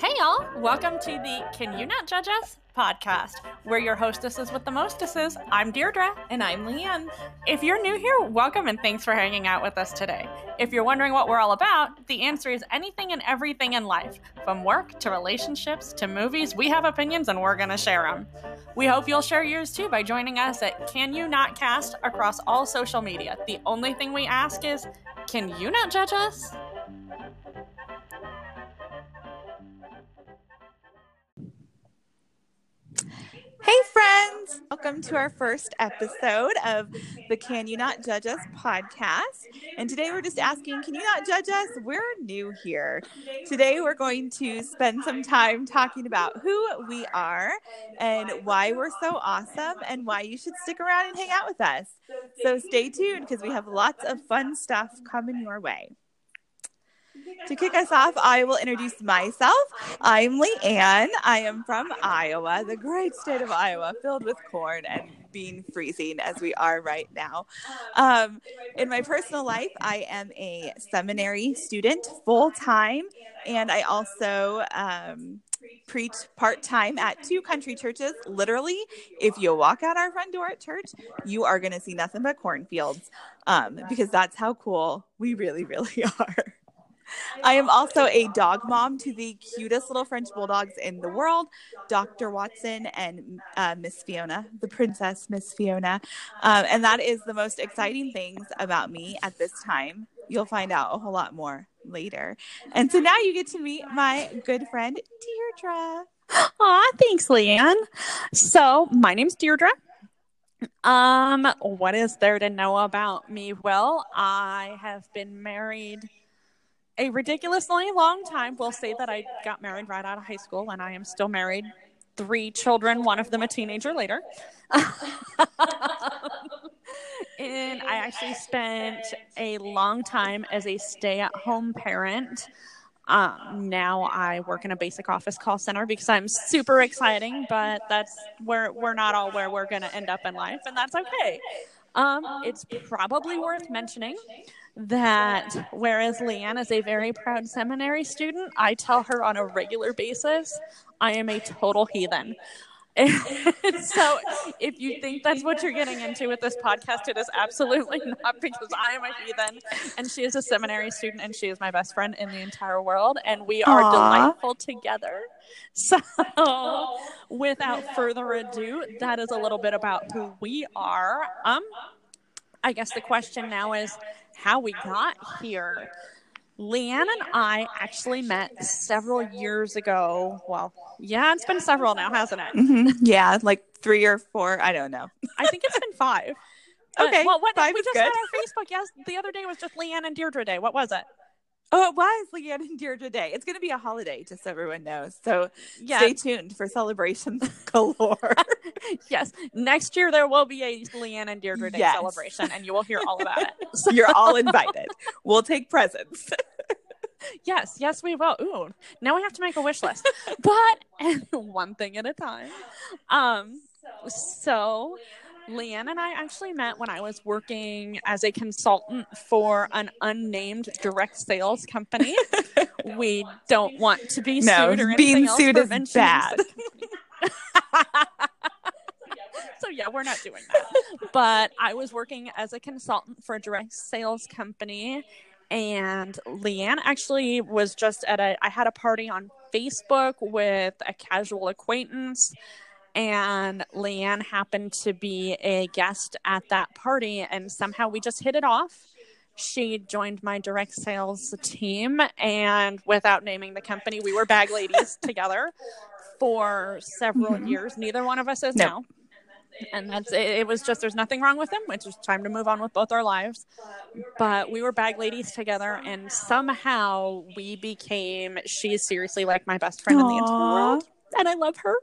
Hey y'all, welcome to the Can You Not Judge Us podcast. We're your hostesses with the mostesses. I'm Deirdre. And I'm Leanne. If you're new here, welcome and thanks for hanging out with us today. If you're wondering what we're all about, the answer is anything and everything in life. From work to relationships to movies, we have opinions and we're going to share them. We hope you'll share yours too by joining us at Can You Not Cast across all social media. The only thing we ask is, can you not judge us? Hey friends, welcome to our first episode of the Can You Not Judge Us podcast. And today we're just asking, can you not judge us? We're new here. Today we're going to spend some time talking about who we are and why we're so awesome and why you should stick around and hang out with us. So stay tuned because we have lots of fun stuff coming your way. To kick us off, I will introduce myself. I'm Leanne. I am from Iowa, the great state of Iowa, filled with corn and being freezing as we are right now. In my personal life, I am a seminary student full-time, and I also preach part-time at two country churches. Literally, if you walk out our front door at church, you are going to see nothing but cornfields, because that's how cool we really, really are. I am also a dog mom to the cutest little French bulldogs in the world, Dr. Watson and Miss Fiona, the princess Miss Fiona. And that is the most exciting things about me at this time. You'll find out a whole lot more later. And so now you get to meet my good friend, Deirdre. Aw, thanks, Leanne. So my name's Deirdre. What is there to know about me? Well, I have been married a ridiculously long time. We'll say that I got married right out of high school, and I am still married. 3 children, one of them a teenager later. And I actually spent a long time as a stay-at-home parent. Now I work in a basic office call center because I'm super exciting, but that's where we're not all where we're going to end up in life, and that's okay. It's probably worth mentioning that whereas Leanne is a very proud seminary student, I tell her on a regular basis, I am a total heathen. So if you think that's what you're getting into with this podcast, it is absolutely not, because I am a heathen and she is a seminary student and she is my best friend in the entire world, and we are delightful together. So without further ado, that is a little bit about who we are. I guess the question now is how we got here. Leanne and I actually met several years ago. Well, yeah, it's been several now, hasn't it? Mm-hmm. Yeah, like 3 or 4. I don't know. I think it's been 5. Okay, well, what, 5 we is just good. Got our Facebook. Yes, the other day was just Leanne and Deirdre Day. What was it? Oh, it was Leanne and Deirdre Day. It's going to be a holiday, just so everyone knows. So yeah. Stay tuned for celebrations galore. Yes. Next year, there will be a Leanne and Deirdre Day celebration, and you will hear all about it. So. You're all invited. We'll take presents. Yes, we will. Ooh, now we have to make a wish list. But one thing at a time. So Leanne and I actually met when I was working as a consultant for an unnamed direct sales company. We don't want to be sued or anything else. Being sued is bad. So yeah, we're not doing that. But I was working as a consultant for a direct sales company, and Leanne actually was just I had a party on Facebook with a casual acquaintance, and Leanne happened to be a guest at that party, and somehow we just hit it off. She joined my direct sales team, and without naming the company, we were bag ladies together for several years. Neither one of us is now. And that's it. It was just, there's nothing wrong with them. It's just time to move on with both our lives. But we were bag ladies together, and somehow we became, she is seriously like my best friend in the entire world. And I love her.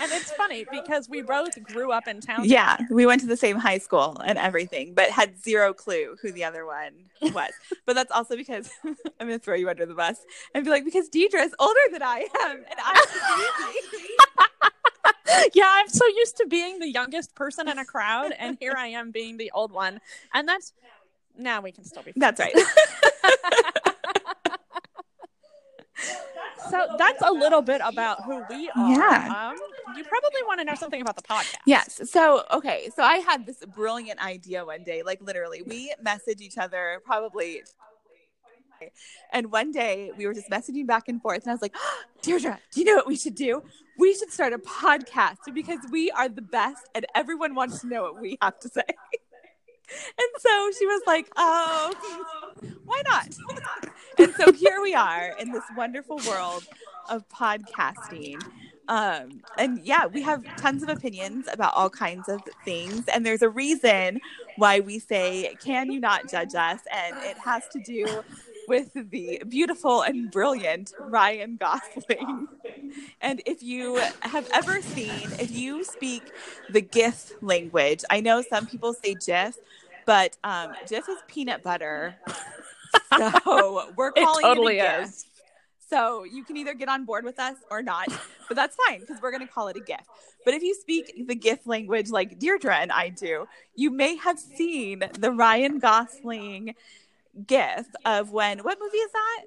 And it's funny because we both grew up in town. Yeah, we went to the same high school and everything, but had zero clue who the other one was. But that's also because I'm going to throw you under the bus and be like, because Deirdre is older than I am, and I'm yeah, I'm so used to being the youngest person in a crowd, and here I am being the old one. And that's, now we can still be friends. That's right. So that's a little bit about who we are. Yeah. You probably want to know something about the podcast. Yes. So, okay. So I had this brilliant idea one day. Like, literally, we messaged each other probably. And one day we were just messaging back and forth, and I was like, oh, Deirdre, do you know what we should do? We should start a podcast because we are the best and everyone wants to know what we have to say. And so she was like, oh, why not? And so here we are in this wonderful world of podcasting. And yeah, we have tons of opinions about all kinds of things. And there's a reason why we say, can you not judge us? And it has to do with the beautiful and brilliant Ryan Gosling. And if you have ever seen, if you speak the GIF language, I know some people say GIF, but GIF is peanut butter. So we're calling it, totally it a GIF. Is. So you can either get on board with us or not, but that's fine because we're going to call it a GIF. But if you speak the GIF language like Deirdre and I do, you may have seen the Ryan Gosling GIF of when, what movie is that?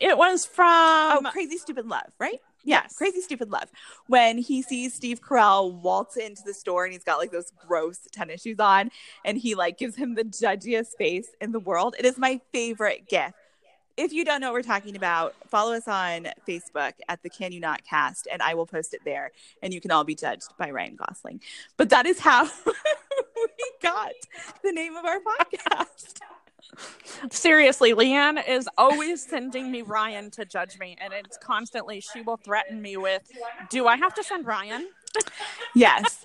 It was from Crazy Stupid Love, right? Yes. Crazy Stupid Love. When he sees Steve Carell waltz into the store and he's got like those gross tennis shoes on and he like gives him the judgiest face in the world. It is my favorite GIF. If you don't know what we're talking about, follow us on Facebook at the Can You Not Cast, and I will post it there, and you can all be judged by Ryan Gosling. But that is how we got the name of our podcast. Seriously, Leanne is always sending me Ryan to judge me, and it's constantly, she will threaten me with, do I have to send Ryan? Yes.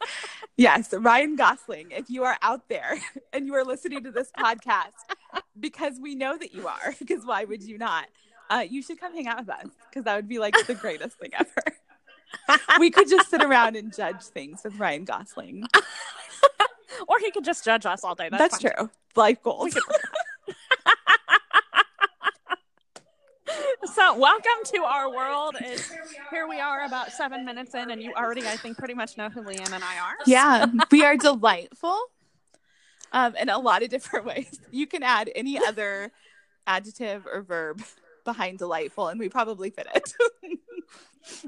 Yes. Ryan Gosling, if you are out there and you are listening to this podcast, because we know that you are, because why would you not? You should come hang out with us because that would be like the greatest thing ever. We could just sit around and judge things with Ryan Gosling. Or he could just judge us all day. That's true. Life goals. So welcome to our world. It's, here we are about 7 minutes in, and you already, I think, pretty much know who Leanne and I are. Yeah, we are delightful in a lot of different ways. You can add any other adjective or verb behind delightful, and we probably fit it.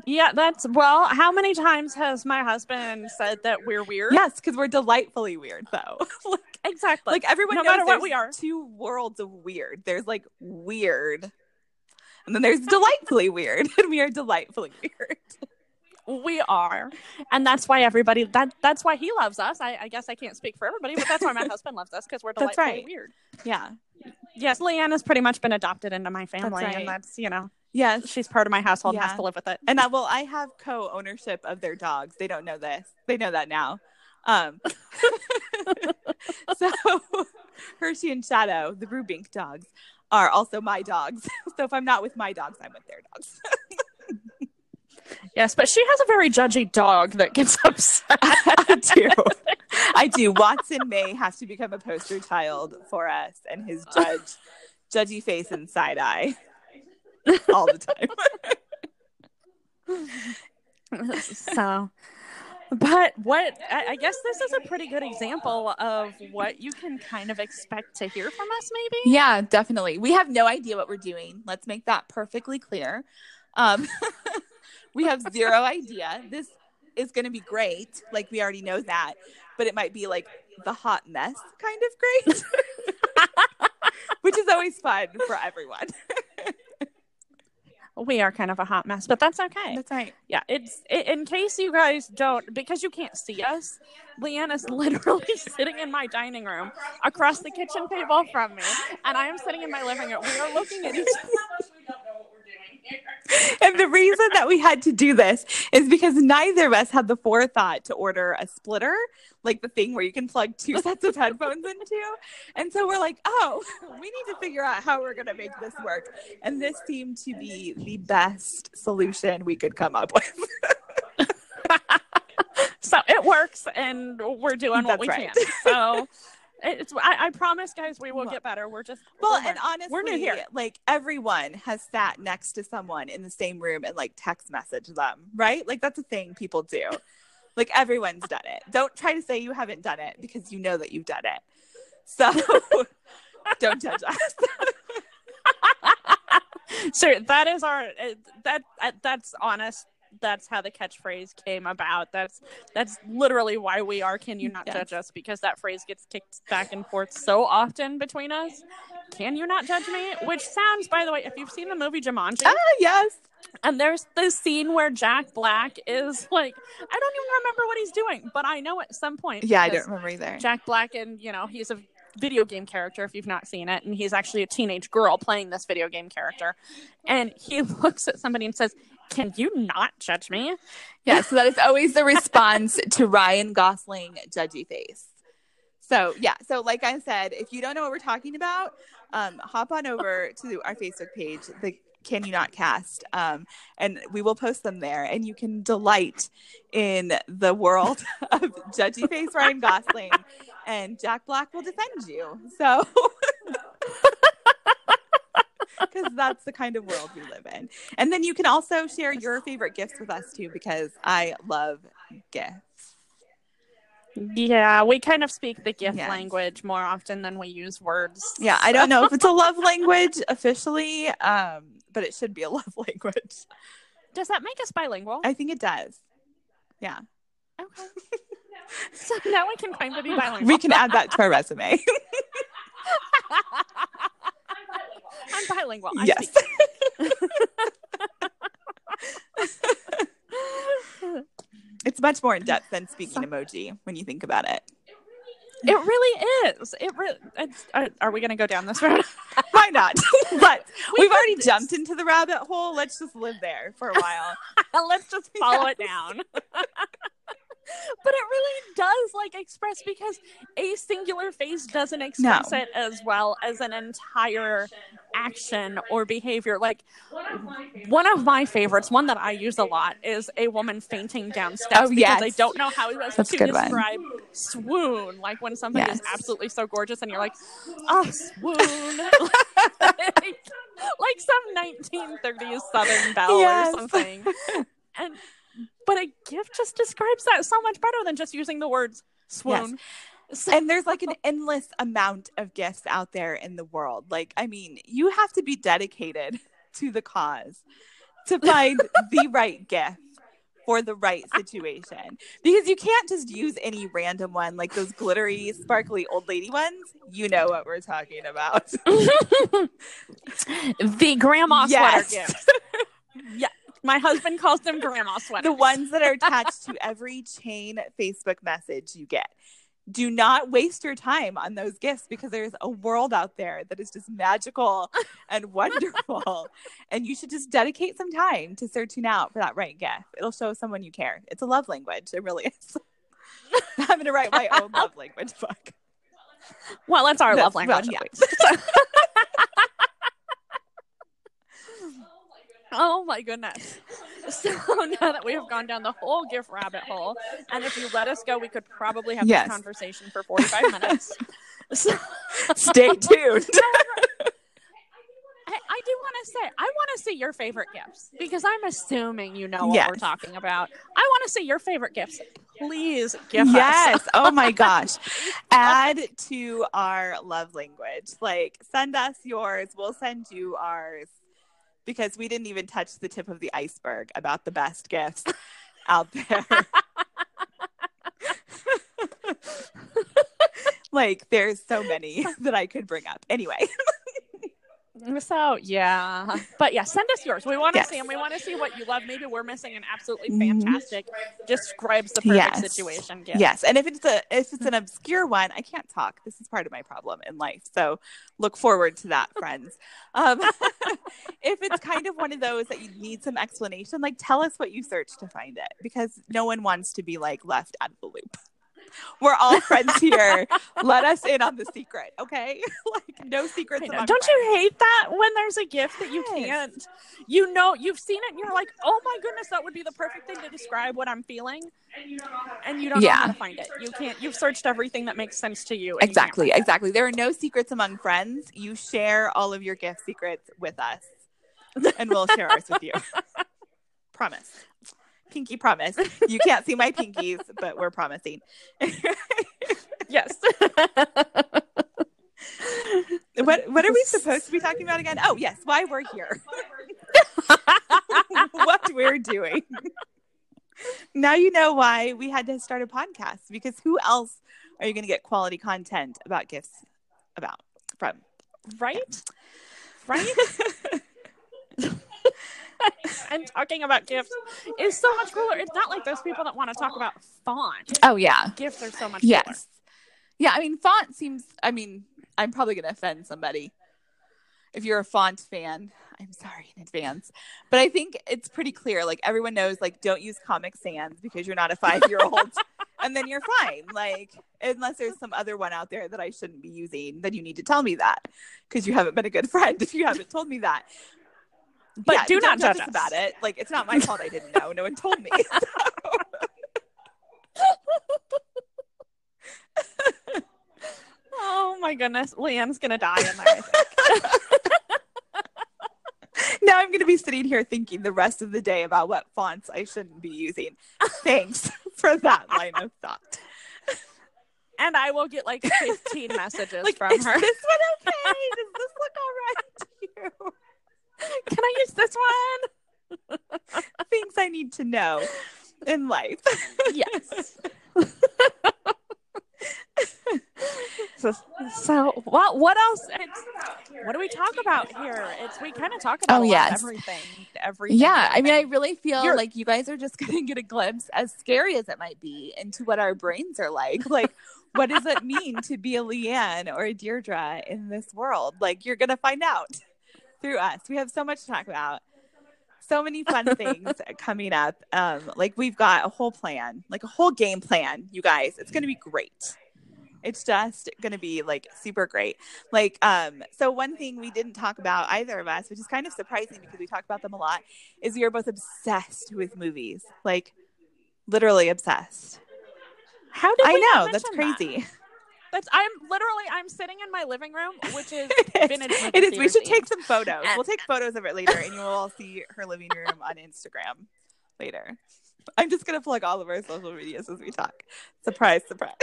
Yeah, that's, well, how many times has my husband said that we're weird? Yes, because we're delightfully weird, though. Like, exactly. Like, everyone no knows matter what we are. Two worlds of weird. There's, like, weird. And then there's delightfully weird, and we are delightfully weird. We are. And that's why everybody, that's why he loves us. I guess I can't speak for everybody, but that's why my husband loves us, because we're delightfully weird. Yeah. Yes, Leanne has pretty much been adopted into my family, and that's, you know. Yes. She's part of my household and has to live with it. And I have co-ownership of their dogs. They don't know this. They know that now. So Hershey and Shadow, the Rubink dogs, are also my dogs. So if I'm not with my dogs, I'm with their dogs. Yes, but she has a very judgy dog that gets upset. I do. Watson May has to become a poster child for us and his judgy face and side eye all the time. So, but I guess this is a pretty good example of what you can kind of expect to hear from us, maybe? Yeah, definitely. We have no idea what we're doing. Let's make that perfectly clear. We have zero idea. This is going to be great. Like, we already know that, but it might be like the hot mess kind of great, which is always fun for everyone. We are kind of a hot mess, but that's okay. That's right. Yeah, in case you guys don't, because you can't see us, Leanne is literally sitting in my dining room across the kitchen table from me, and I am sitting in my living room. We are looking at each other. And the reason that we had to do this is because neither of us had the forethought to order a splitter, like the thing where you can plug two sets of headphones into. And so we're like, oh, we need to figure out how we're going to make this work. And this seemed to be the best solution we could come up with. So it works, and we're doing what we can. So I promise, guys, we will get better. We're just and honestly, we're new here. Like, everyone has sat next to someone in the same room and like text message them, right? Like, that's a thing people do. Like, everyone's done it. Don't try to say you haven't done it because you know that you've done it. So don't judge us. So that is our that's honest. That's how the catchphrase came about. That's literally why we are Can You Not Judge Us, because that phrase gets kicked back and forth so often between us. Can you not judge me? Which sounds, by the way, if you've seen the movie Jumanji. Ah, yes. And there's the scene where Jack Black is like, I don't even remember what he's doing, but I know at some point. Yeah, I don't remember either. Jack Black, and you know, he's a video game character if you've not seen it, and he's actually a teenage girl playing this video game character, and he looks at somebody and says, can you not judge me? Yeah, so that is always the response to Ryan Gosling judgy face. So yeah, so like I said, if you don't know what we're talking about, hop on over to our Facebook page, the Can You Not Cast, and we will post them there, and you can delight in the world of judgy face Ryan Gosling, and Jack Black will defend you. So because that's the kind of world we live in. And then you can also share your favorite gifts with us too, because I love gifts. Yeah, we kind of speak the gift language more often than we use words. Yeah, I don't know if it's a love language officially, but it should be a love language. Does that make us bilingual? I think it does. Yeah. Okay. So now we can claim to be bilingual. We can add that to our resume. I'm bilingual. Yes. It's much more in depth than speaking emoji when you think about it. It really is. Are we going to go down this road? Why not? But we've already jumped into the rabbit hole. Let's just live there for a while. Let's just follow it down. But it really does express, because a singular face doesn't express it as well as an entire action or behavior. One of my favorites, one that I use a lot, is a woman fainting down steps. Oh, yes. Because I don't know how to describe swoon. Like when somebody is absolutely so gorgeous and you're like, oh, swoon. like some 1930s Southern belle or something. But a gift just describes that so much better than just using the words swoon. Yes. So, and there's an endless amount of gifts out there in the world. You have to be dedicated to the cause to find the right gift for the right situation. Because you can't just use any random one, like those glittery, sparkly old lady ones. You know what we're talking about. The grandma sweater gift. Yeah. My husband calls them grandma sweaters. The ones that are attached to every chain Facebook message you get. Do not waste your time on those gifts, because there's a world out there that is just magical and wonderful. And you should just dedicate some time to searching out for that right gift. It'll show someone you care. It's a love language. It really is. I'm going to write my own love language book. Well, that's our love language. Well, yeah. Oh my goodness. So now that we have gone down the whole gift rabbit hole, and if you let us go, we could probably have this conversation for 45 minutes. So, stay tuned. I do want to say, I want to see your favorite gifts, because I'm assuming you know what we're talking about. I want to see your favorite gifts. Please give us. Yes. Oh my gosh. Add to our love language. Send us yours. We'll send you ours. Because we didn't even touch the tip of the iceberg about the best gifts out there. There's so many that I could bring up. Anyway. So, yeah. But, yeah, send us yours. We want to see them. We want to see what you love. Maybe we're missing an absolutely fantastic describes the perfect situation gift. Yes. And if it's an obscure one, I can't talk. This is part of my problem in life. So look forward to that, friends. If it's kind of one of those that you need some explanation, tell us what you searched to find it, because no one wants to be left out of the loop. We're all friends here. Let us in on the secret, okay? No secrets. Don't you hate that when there's a gift that you can't? You know, you've seen it and you're like, oh my goodness, that would be the perfect thing to describe what I'm feeling. And you don't know how to find it. You can't. You've searched everything that makes sense to you. Exactly. There are no secrets among friends. You share all of your gift secrets with us. And we'll share ours with you. Promise. Pinky promise. You can't see my pinkies, but we're promising. Yes. What are we supposed to be talking about again? Oh, yes, why we're here. What we're doing. Now you know why we had to start a podcast, because who else are you going to get quality content about gifts from? Right? Yeah. Right? And talking about gifts is so much cooler. It's not like those people that want to talk about font. Oh, yeah. Gifts are so much cooler. Yes. Yeah, I mean, font seems, I mean, I'm probably going to offend somebody. If you're a font fan, I'm sorry in advance. But I think it's pretty clear. Like, everyone knows, like, don't use Comic Sans because you're not a 5-year-old. And then you're fine. Like, unless there's some other one out there that I shouldn't be using, then you need to tell me that. Because you haven't been a good friend if you haven't told me that. But yeah, do not judge us about it. Like, it's not my fault I didn't know. No one told me. So. Oh my goodness, Leanne's gonna die in there, I think. Now I'm gonna be sitting here thinking the rest of the day about what fonts I shouldn't be using. Thanks for that line of thought. And I will get like 15 messages like, from her. Is this one okay? Does this look all right to you? Can I use this one? Things I need to know in life. Yes. So what else? What do we talk about here? It's we kind of talk about everything. Yeah, I mean, I really feel like you guys are just going to get a glimpse, as scary as it might be, into what our brains are like. Like, what does it mean to be a Leanne or a Deirdre in this world? Like, you're going to find out through us. We have so much to talk about. So many fun things coming up. Like, we've got a whole plan, like a whole game plan, you guys. It's going to be great. It's just going to be like super great. Like, so one thing we didn't talk about, either of us, which is kind of surprising because we talk about them a lot, is we are both obsessed with movies, like literally obsessed. How did I know? That's crazy. I'm sitting in my living room, which is vintage. It is. We should take some photos. We'll take photos of it later, and you will all see her living room on Instagram later. I'm just gonna plug all of our social medias as we talk. Surprise, surprise.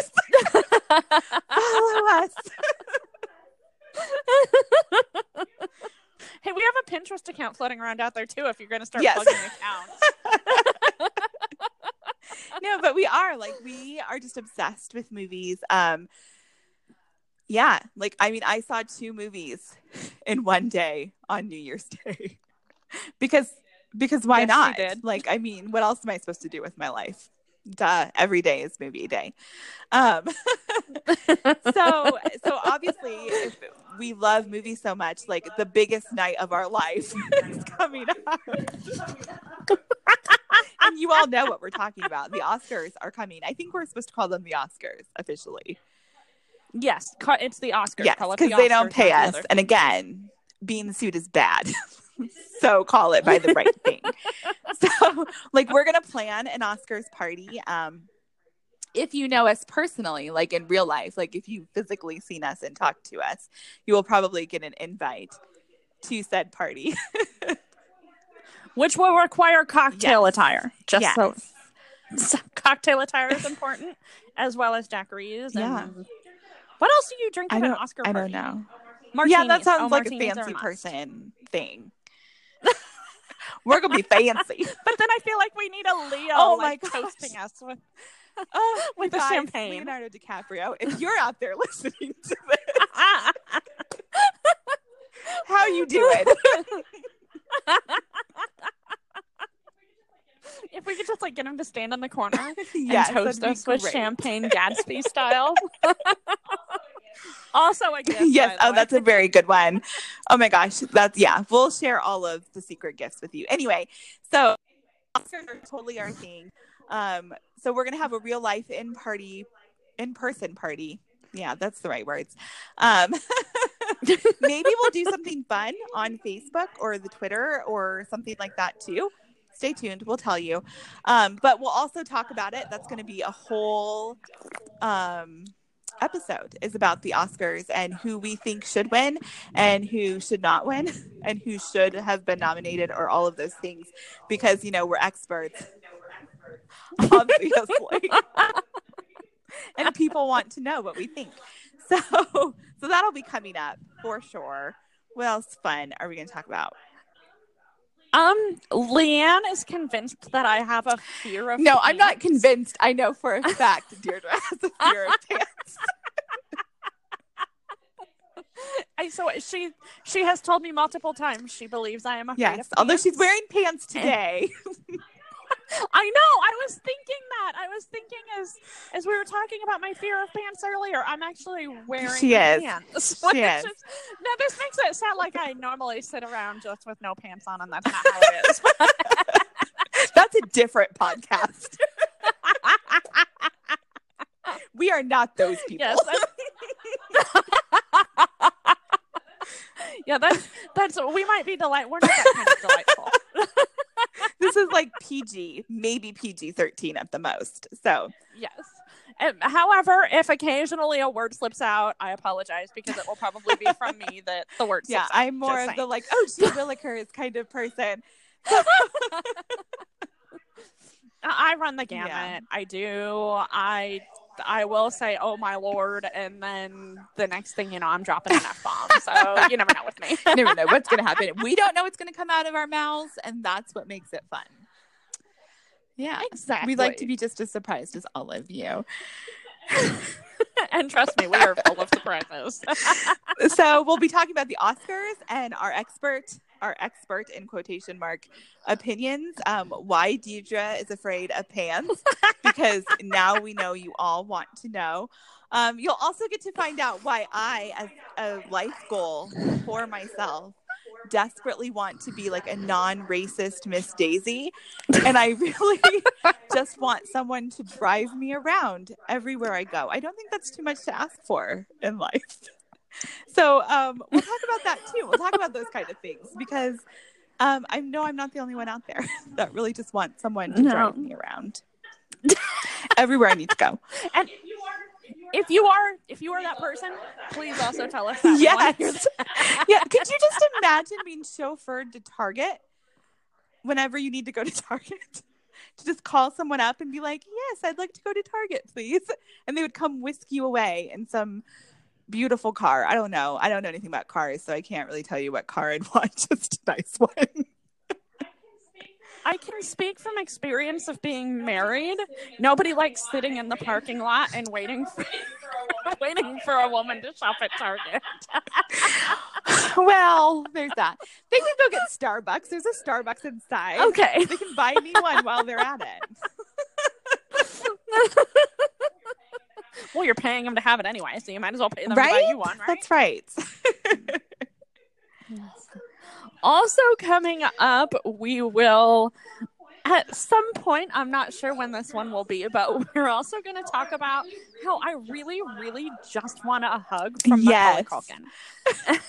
Follow us. Hey, we have a Pinterest account floating around out there too. If you're gonna start plugging accounts. No, but we are just obsessed with movies. Yeah, like, I mean, I saw 2 movies in one day on New Year's Day because why not? Like, I mean, what else am I supposed to do with my life? Duh, every day is movie day. So obviously, if we love movies so much, like, the biggest night of our life is coming up. And you all know what we're talking about. The Oscars are coming. I think we're supposed to call them the Oscars officially. Yes, it's the Oscars. Yes, because they don't pay us. And again, being sued is bad. So call it by the right thing. So, like, we're going to plan an Oscars party. If you know us personally, like in real life, like if you've physically seen us and talked to us, you will probably get an invite to said party. Which will require cocktail attire. Just so cocktail attire is important, as well as daiquiris. Yeah. And what else do you drink at an Oscar party? I don't know. Martinis. Yeah, that sounds like a fancy person thing. We're gonna be fancy, but then I feel like we need a Leo toasting us with the champagne. Leonardo DiCaprio, if you're out there listening to this, how you doing? If we could just like get him to stand on the corner and toast us with champagne, Gatsby style. Also, I guess. Yes. Oh, that's a very good one. Oh my gosh. That's we'll share all of the secret gifts with you. Anyway, so Oscars are totally our thing. So we're gonna have a real life in person party. Yeah, that's the right words. Maybe we'll do something fun on Facebook or the Twitter or something like that too. Stay tuned. We'll tell you. But we'll also talk about it. That's going to be a whole episode is about the Oscars and who we think should win and who should not win and who should have been nominated or all of those things because, you know, we're experts. Obviously. And people want to know what we think. So that'll be coming up for sure. What else fun are we going to talk about? Leanne is convinced that I have a fear of No, I'm not convinced. I know for a fact Deirdre has a fear of pants. So she has told me multiple times she believes I am afraid of pants. Although she's wearing pants today. I know. I was thinking that. I was thinking as we were talking about my fear of pants earlier, I'm actually wearing pants. She is. Just, no, this makes it sound like I normally sit around just with no pants on, and that's not how it is. That's a different podcast. We are not those people. Yes, yeah, that's we might be delightful. We're not that kind of delightful. This is like PG, maybe PG-13 at the most. So yes. However, if occasionally a word slips out, I apologize because it will probably be from me that the word slips out. Yeah, I'm more of the like, oh, she Williker is kind of person. I run the gamut. Yeah. I do. I will say, oh, my Lord. And then the next thing you know, I'm dropping an F-bomb. So you never know with me. You never know what's going to happen. We don't know what's going to come out of our mouths. And that's what makes it fun. Yeah, exactly. We like to be just as surprised as all of you. And trust me, we are full of surprises. So we'll be talking about the Oscars and our expert in quotation mark opinions, why Deirdre is afraid of pants, because now we know you all want to know. You'll also get to find out why I, as a life goal for myself, desperately want to be like a non-racist Miss Daisy, and I really just want someone to drive me around everywhere I go. I don't think that's too much to ask for in life. So we'll talk about that too. We'll talk about those kind of things because I know I'm not the only one out there that really just wants someone to drive me around everywhere I need to go. And if you are that person, please also tell us that. Yes. Yeah. Could you just imagine being chauffeured to Target whenever you need to go to Target? To just call someone up and be like, yes, I'd like to go to Target, please. And they would come whisk you away in some beautiful car. I don't know. I don't know anything about cars, so I can't really tell you what car I'd want. Just a nice one. I can speak from experience of being married. Nobody likes sitting in the parking lot and waiting for a woman to shop at Target. Well, there's that. They can go get Starbucks. There's a Starbucks inside. Okay. They can buy me one while they're at it. Well, you're paying them to have it anyway, so you might as well pay them to buy you one, right? That's right. Yes. Also coming up, we will, at some point, I'm not sure when this one will be, but we're also going to talk about how I really, really just want a hug from Macaulay Culkin.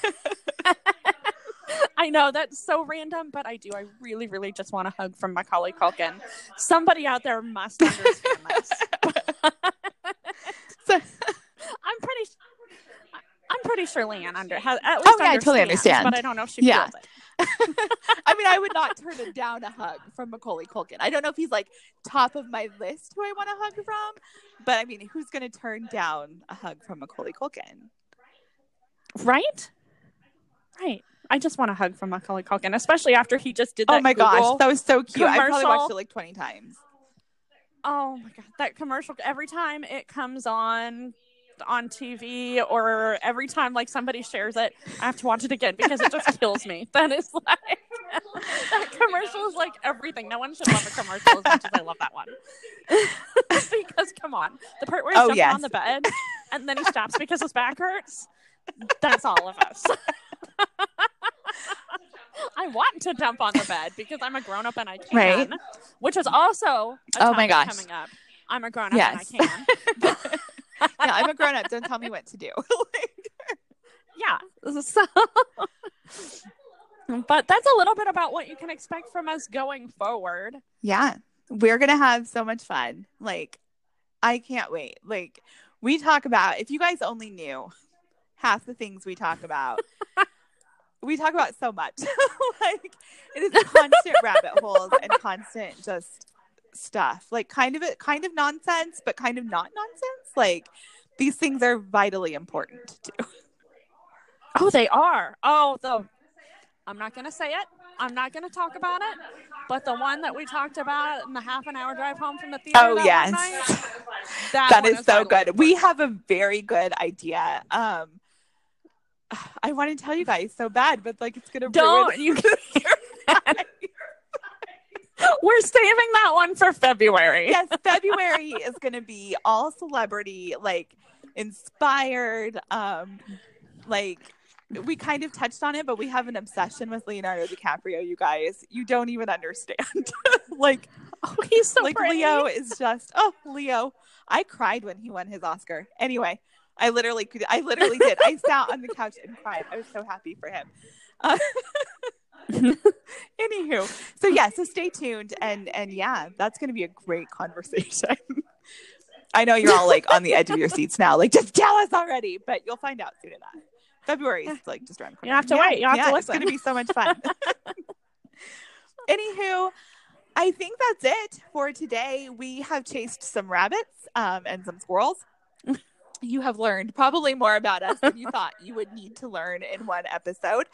I know that's so random, but I do. I really, really just want a hug from Macaulay Culkin. Somebody out there must understand this. I'm pretty sure Leanne has at least. Oh yeah, I totally understand. But I don't know if she feels it. I mean, I would not turn it down a hug from Macaulay Culkin. I don't know if he's like top of my list who I want a hug from, but I mean, who's going to turn down a hug from Macaulay Culkin? Right? Right. I just want a hug from Macaulay Culkin, especially after he just did that. Oh my gosh, that was so cute. I probably watched it like 20 times. Oh my God, that commercial, every time it comes on TV or every time like somebody shares it, I have to watch it again because it just kills me. That is like that commercial is like everything. No one should love a commercial as much as I love that one. Because come on, the part where he's jumping on the bed and then he stops because his back hurts, that's all of us. I want to jump on the bed because I'm a grown up and I can, right? Which is also a topic coming up. I'm a grown up and I can. But yeah, I'm a grown-up. Don't tell me what to do. Yeah. So, but that's a little bit about what you can expect from us going forward. Yeah. We're going to have so much fun. Like, I can't wait. Like, we talk about, if you guys only knew half the things we talk about, we talk about so much. Like, it is constant rabbit holes and constant just stuff, like kind of nonsense but kind of not nonsense, like these things are vitally important too. Oh, they are. Oh, I'm not going to say it. I'm not going to talk about it. But the one that we talked about in the half an hour drive home from the theater. Oh, yes. That is so good. We have a very good idea. I want to tell you guys so bad, but like it's going to ruin you. We're saving that one for February. Yes, February is going to be all celebrity, like inspired. Like we kind of touched on it, but we have an obsession with Leonardo DiCaprio, you guys. You don't even understand. Like, oh, he's so like pretty. Leo is just, oh, Leo. I cried when he won his Oscar. Anyway, I literally did. I sat on the couch and cried. I was so happy for him. Anywho, so stay tuned and yeah, that's going to be a great conversation. I know you're all like on the edge of your seats now, like just tell us already, but you'll find out soon enough. February is like just around the corner. You have to wait. You have to listen. It's going to be so much fun. Anywho, I think that's it for today. We have chased some rabbits and some squirrels. You have learned probably more about us than you thought you would need to learn in one episode.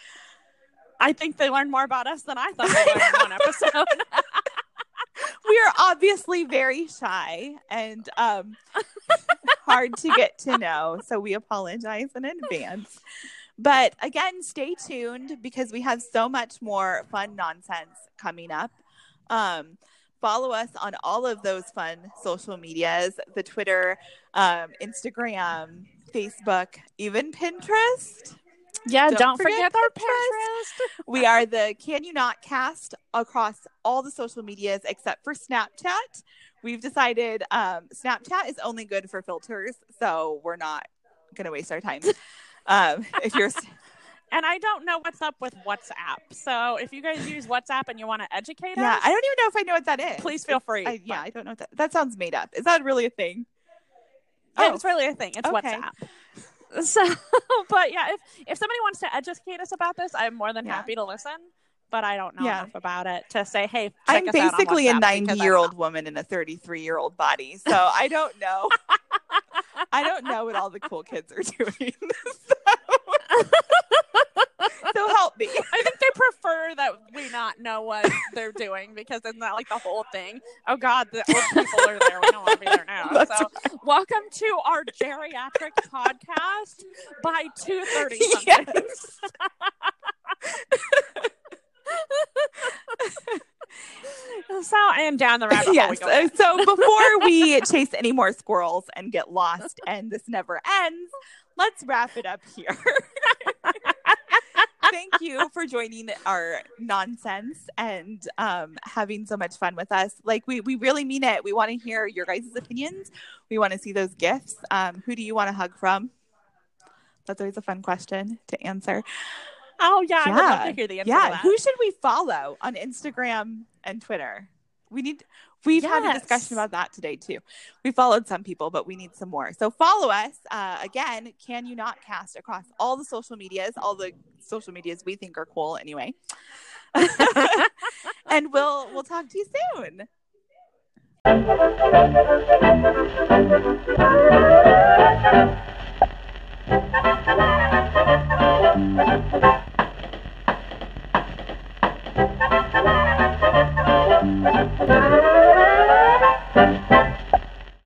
I think they learned more about us than I thought they learned in one episode. We are obviously very shy and hard to get to know, so we apologize in advance. But again, stay tuned because we have so much more fun nonsense coming up. Follow us on all of those fun social medias, the Twitter, Instagram, Facebook, even Pinterest. Yeah, don't forget our Pinterest. We are the Can You Not Cast across all the social medias except for Snapchat. We've decided Snapchat is only good for filters, so we're not going to waste our time. If you're... And I don't know what's up with WhatsApp. So if you guys use WhatsApp and you want to educate us... I don't even know if I know what that is. Please feel free. I don't know what that sounds made up. Is that really a thing? Yeah, oh, it's really a thing. It's okay. WhatsApp. So, but yeah, if somebody wants to educate us about this, I'm more than happy to listen, but I don't know enough about it to say, hey, check I'm us basically out on WhatsApp a 90-year-old woman in a 33-year-old body. So I don't know. I don't know what all the cool kids are doing. So help me. I think they prefer that we not know what they're doing because it's not like the whole thing. Oh God, the old people are there. We don't want to be there now. That's so right. Welcome to our geriatric podcast by 2:30. Yes. So I am down the rabbit hole. Yes. So before we chase any more squirrels and get lost and this never ends, let's wrap it up here. Thank you for joining our nonsense and having so much fun with us. Like we really mean it. We want to hear your guys' opinions. We want to see those gifts. Who do you want to hug from? That's always a fun question to answer. Oh, yeah. I would love to hear the answer to that. Who should we follow on Instagram and Twitter? We've had a discussion about that today, too. We followed some people, but we need some more. So follow us. Again, Can You Not Cast across all the social medias, we think are cool anyway. And we'll talk to you soon.